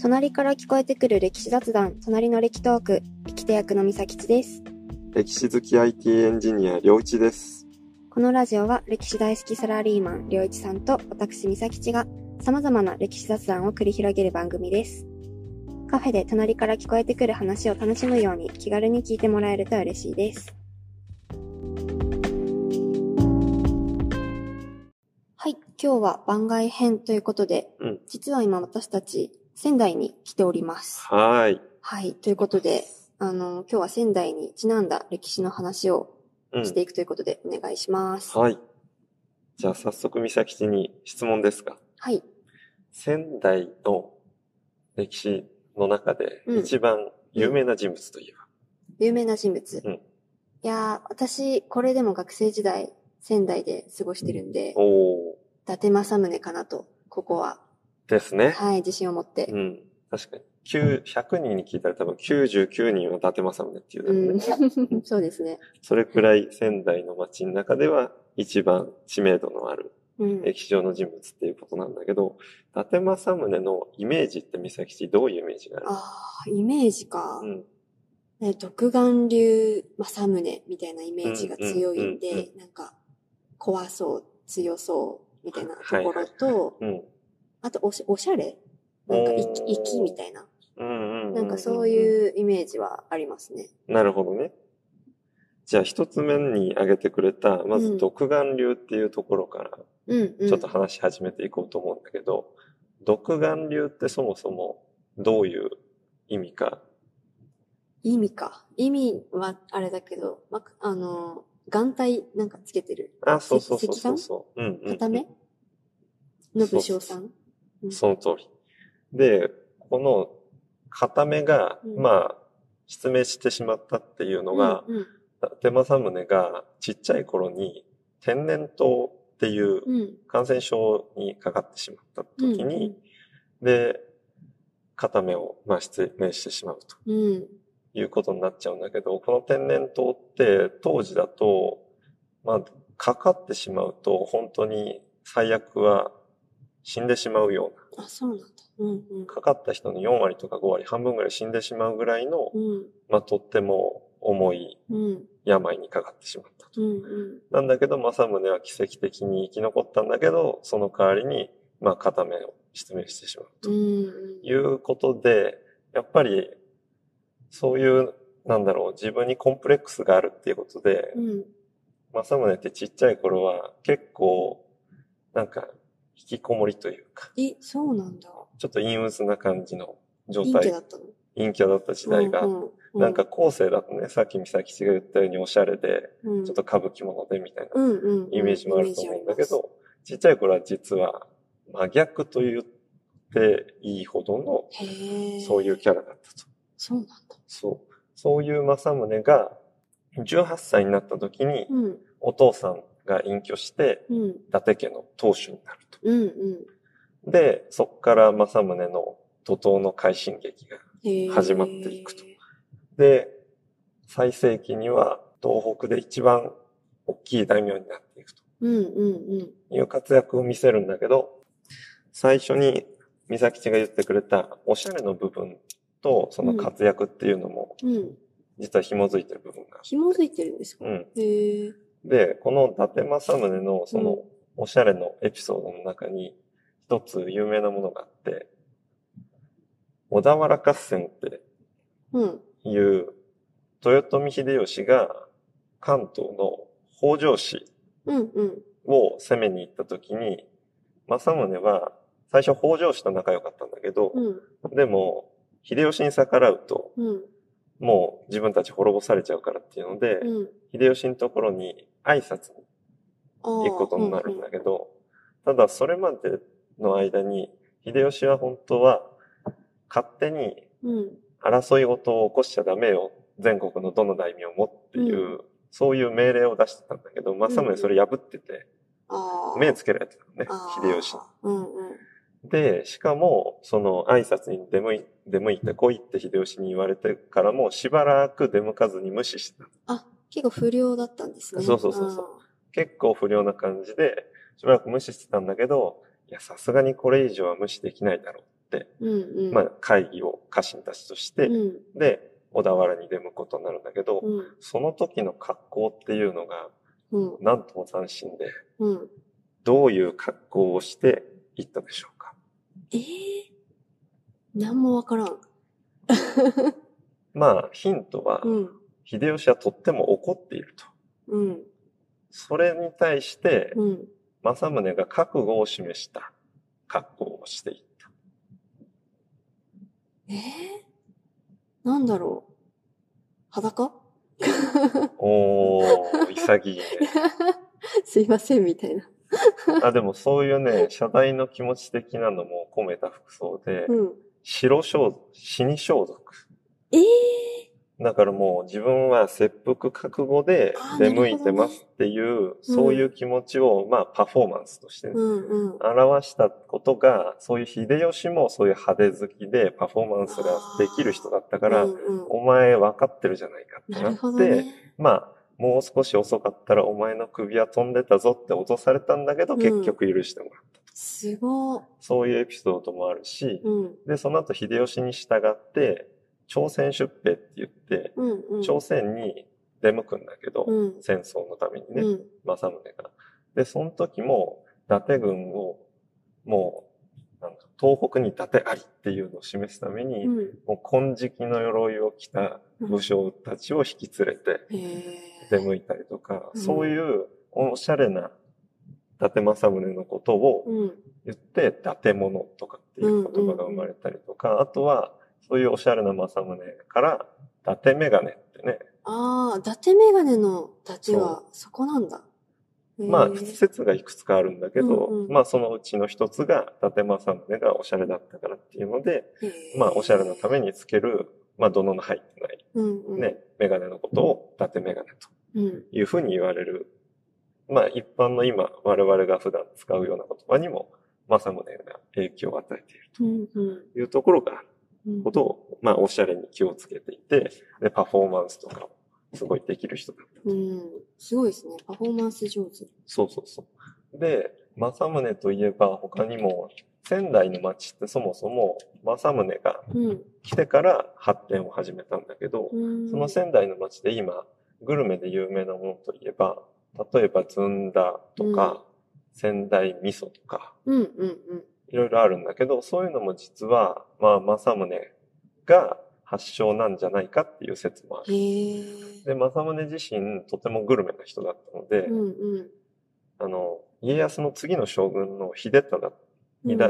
隣から聞こえてくる歴史雑談、隣の歴トーク、聞き手役のみさきちです。歴史好き IT エンジニアりょういちです。このラジオは歴史大好きサラリーマンりょういちさんと私みさきちが様々な歴史雑談を繰り広げる番組です。カフェで隣から聞こえてくる話を楽しむように気軽に聞いてもらえると嬉しいです。はい、今日は番外編ということで、実は今私たち仙台に来ております。はい。はい、ということで、今日は仙台にちなんだ歴史の話をしていくということで、お願いします。はい。じゃあ早速、みさきちに質問ですが。はい。仙台の歴史の中で一番有名な人物といえば、有名な人物。いやー、私、これでも学生時代、仙台で過ごしてるんで、伊達政宗かなと、ここは。ですね。はい、自信を持って。うん。確かに。100人に聞いたら多分99人は伊達政宗っていうだろうね。うん、そうですね。それくらい仙台の街の中では一番知名度のある歴史上の人物っていうことなんだけど、伊達政宗のイメージってみさきちどういうイメージがある？イメージか。うん。ね、独眼竜政宗みたいなイメージが強いんで、なんか怖そう、強そうみたいなところと、あとおしゃれなんか粋みたいな。なんかそういうイメージはありますね。なるほどね。じゃあ一つ目に挙げてくれた、まず独眼竜っていうところから、ちょっと話し始めていこうと思うんだけど、独眼竜ってそもそもどういう意味か。意味はあれだけど、ま、眼帯なんかつけてる。あ、そうそうそうそうそう。片目の武将さん。その通り。で、この片目が、まあ、失明してしまったっていうのが、伊達政宗がちっちゃい頃に天然痘っていう感染症にかかってしまった時に、で、片目を、まあ、失明してしまうと。いうことになっちゃうんだけど、この天然痘って当時だと、まあ、かかってしまうと本当に最悪は死んでしまうような。あ、そうなんだ。かかった人の4割とか5割、半分ぐらい死んでしまうぐらいの、まあ、とっても重い病にかかってしまったと。なんだけど、政宗は奇跡的に生き残ったんだけど、その代わりに、まあ、片目を失明してしまうと。いうことで、やっぱり、そういう、なんだろう、自分にコンプレックスがあるっていうことで、政宗ってちっちゃい頃は結構、なんか、引きこもりというか。え、そうなんだ。ちょっと陰鬱な感じの状態。陰キャだった時代が、なんか後世だとね、さっきみさきちが言ったようにおしゃれで、ちょっと歌舞伎物でみたいなイメージもあると思うんだけど、ちっちゃい頃は実は真逆と言っていいほどの、そういうキャラだったと。そうなんだ。そう。そういう政宗が、18歳になった時に、お父さんが隠居して、伊達家の当主になると。で、そこから政宗の怒涛の快進撃が始まっていくと。で、最盛期には東北で一番大きい大名になっていくと。いう活躍を見せるんだけど、最初にみさきちが言ってくれたおしゃれの部分、と、その活躍っていうのも、実は紐づいてる部分が。紐づいてるんですか？で、この伊達政宗のその、おしゃれのエピソードの中に、一つ有名なものがあって、小田原合戦っていう、豊臣秀吉が関東の北条氏を攻めに行った時に、政宗は最初北条氏と仲良かったんだけど、でも、秀吉に逆らうと、もう自分たち滅ぼされちゃうからっていうので、秀吉のところに挨拶に行くことになるんだけど、ただそれまでの間に、秀吉は本当は勝手に争い事を起こしちゃダメよ、全国のどの大名もっていう、そういう命令を出してたんだけど、政宗それ破ってて、目つけられてたのね、秀吉に。で、しかも、その挨拶に出向いて来いって秀吉に言われてからもしばらく出向かずに無視した。あ、結構不良だったんですね。そう。結構不良な感じで、しばらく無視してたんだけど、いや、さすがにこれ以上は無視できないだろうって、うんうん、まあ、会議を家臣たちとして、うん、で、小田原に出向くことになるんだけど、うん、その時の格好っていうのが、うん、なんとも斬新で、うん、どういう格好をしていったでしょうか。なんもわからん。まあ、ヒントは、うん、秀吉はとっても怒っていると。うん、それに対して、うん、政宗が覚悟を示した格好をしていった。なんだろう、裸？おー、潔いね。すいません、みたいな。あ、でもそういうね、謝罪の気持ち的なのも込めた服装で、うん、死に装束。だからもう自分は切腹覚悟で出向いてますっていう、ね、そういう気持ちを、まあパフォーマンスとして、ね、うんうん、表したことが、そういう秀吉もそういう派手好きでパフォーマンスができる人だったから、うんうん、お前分かってるじゃないかってなって、ね、まあもう少し遅かったらお前の首は飛んでたぞって脅されたんだけど、うん、結局許してもらった。すごい。そういうエピソードもあるし、うん、で、その後秀吉に従って、朝鮮出兵って言って、うんうん、朝鮮に出向くんだけど、うん、戦争のためにね、うん、政宗が。で、その時も、伊達軍を、もう、なんか東北に伊達ありっていうのを示すために、うん、もう金色の鎧を着た武将たちを引き連れて出向いたりとか、うん、そういうおしゃれな伊達政宗のことを言って、うん、伊達者とかっていう言葉が生まれたりとか、うんうんうん、あとは、そういうおしゃれな政宗から、伊達メガネってね。ああ、伊達メガネの伊達はそこなんだ。まあ、説がいくつかあるんだけど、うんうん、まあそのうちの一つが、伊達政宗がおしゃれだったからっていうので、まあおしゃれのためにつける、まあ土の入ってない、うんうん、ね、メガネのことを伊達メガネというふうに言われる。まあ一般の今、我々が普段使うような言葉にも、政宗が影響を与えているというところがある。うんうん、ことを、まあ、おしゃれに気をつけていて、で、パフォーマンスとかをすごいできる人だった。うん。すごいですね。パフォーマンス上手。そうそうそう。で、政宗といえば他にも、仙台の町ってそもそも政宗が来てから発展を始めたんだけど、うん、その仙台の町で今、グルメで有名なものといえば、例えばずんだとか、うん、仙台味噌とか、うんうんうん、いろいろあるんだけど、そういうのも実は、まあ、政宗が発祥なんじゃないかっていう説もある。で、政宗自身、とてもグルメな人だったので、うんうん、家康の次の将軍の秀忠、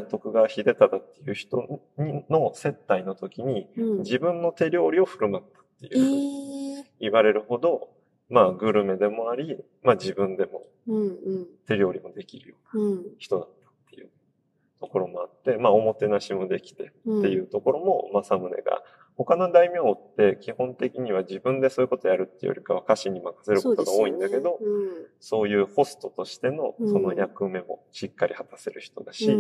徳川秀忠っていう人の接待の時に、うん、自分の手料理を振る舞ったっていう、言われるほど、まあ、グルメでもあり、まあ、自分でも、手料理もできるような人だった。ところもあって、まあ、おもてなしもできてっていうところも、政宗が、他の大名って基本的には自分でそういうことやるっていうよりかは家臣に任せることが多いんだけど、そういうホストとしてのその役目もしっかり果たせる人だし、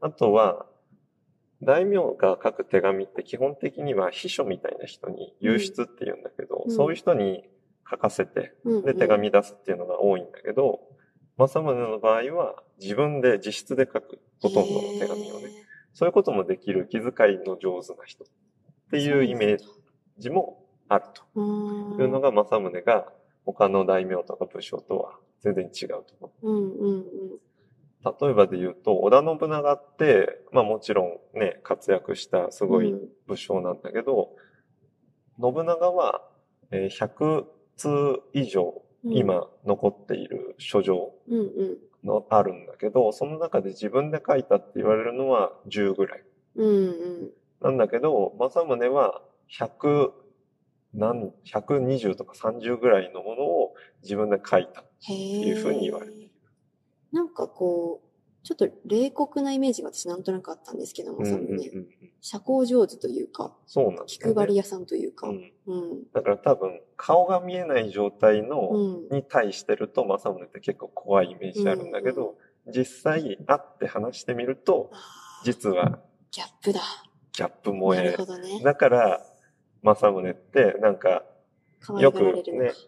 あとは、大名が書く手紙って基本的には秘書みたいな人に郵出って言うんだけど、そういう人に書かせて、で、手紙出すっていうのが多いんだけど、政宗の場合は自分で自筆で書くほとんどの手紙をね、そういうこともできる気遣いの上手な人っていうイメージもあるというのが政宗が他の大名とか武将とは全然違うところ、うんうんうん、例えばで言うと織田信長って、まあ、もちろんね活躍したすごい武将なんだけど、うん、信長は100通以上今残っている書状のあるんだけど、うんうん、その中で自分で書いたって言われるのは10ぐらい、うんうん、なんだけど政宗は120とか30ぐらいのものを自分で書いたっていうふうに言われている。なんかこうちょっと冷酷なイメージが私なんとなくあったんですけども、政宗、うんうんうん、社交上手というか、そうなんですね、気配り屋さんというか、うんうん、だから多分顔が見えない状態の、うん、に対してると政宗って結構怖いイメージあるんだけど、うんうん、実際会って話してみると実はギャップだ、ギャップ萌え、ね、だから政宗ってなんかよくね、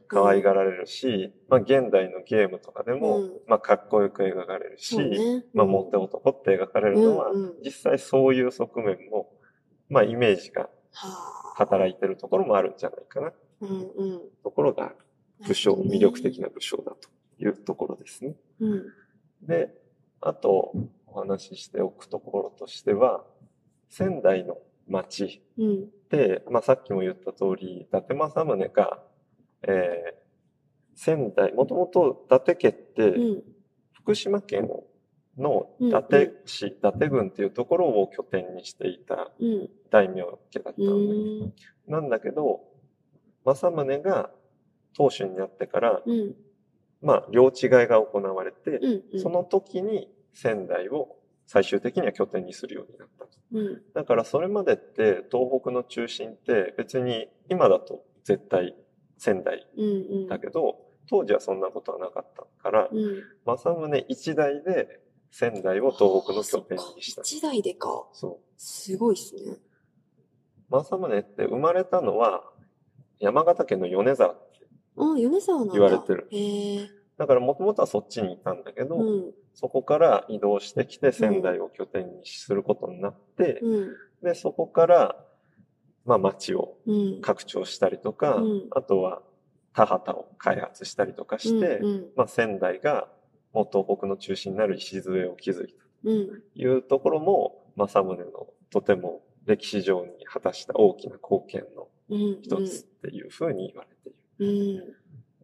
可愛がられるし、まあ現代のゲームとかでも、まあかっこよく描かれるし、まあモテ男って描かれるのは、実際そういう側面も、まあイメージが働いてるところもあるんじゃないかな。ところが、武将、魅力的な武将だというところですね。で、あとお話ししておくところとしては、仙台の町で、まあさっきも言った通り、伊達政宗が、仙台、もともと伊達家って、福島県の伊達市、伊達郡っていうところを拠点にしていた大名家だったので、なんだけど、政宗が当主になってから、まあ領地替えが行われて、その時に仙台を最終的には拠点にするようになった。だからそれまでって東北の中心って別に今だと絶対仙台だけど、当時はそんなことはなかったから、政宗一代で仙台を東北の拠点にした。一代でか。そう。すごいですね。政宗って生まれたのは山形県の米沢って言われてる。だからもともとはそっちにいたんだけど、そこから移動してきて仙台を拠点にすることになって、で、そこから、まあ町を拡張したりとか、あとは田畑を開発したりとかして、まあ仙台がもう東北の中心になる礎を築いたというところも、政宗のとても歴史上に果たした大きな貢献の一つっていうふうに言われている。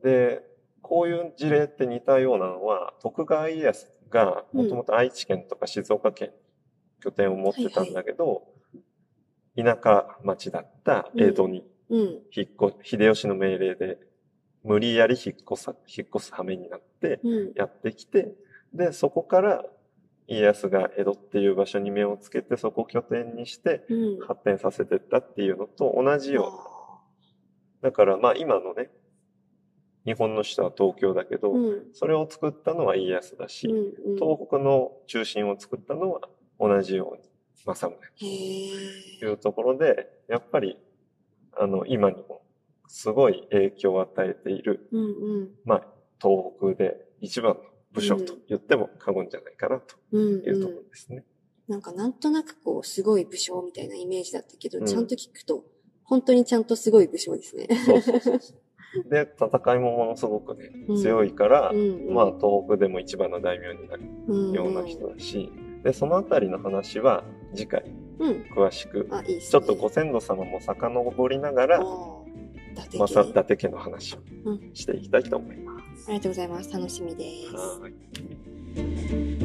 で、こういう事例って似たようなのは、徳川家康がもともと愛知県とか静岡県に拠点を持ってたんだけど、田舎町だった江戸に引っ越、秀吉の命令で無理やり引っ越す羽目になってやってきて、で、そこから家康が江戸っていう場所に目をつけて、そこを拠点にして発展させてったっていうのと同じような。だからまあ今のね、日本の首都は東京だけど、それを作ったのは家康だし、東北の中心を作ったのは同じように政宗というところで、やっぱり今にもすごい影響を与えている、まあ東北で一番の武将と言っても過言じゃないかなというところですね。なんかなんとなくこうすごい武将みたいなイメージだったけど、ちゃんと聞くと本当にちゃんとすごい武将ですね。そうで、戦いもものすごくね、強いから、まあ、東北でも一番の大名になるような人だし、で、そのあたりの話は次回、詳しく、ちょっとご先祖様も遡りながら、また伊達家の話をしていきたいと思います。ありがとうございます。楽しみです。はい。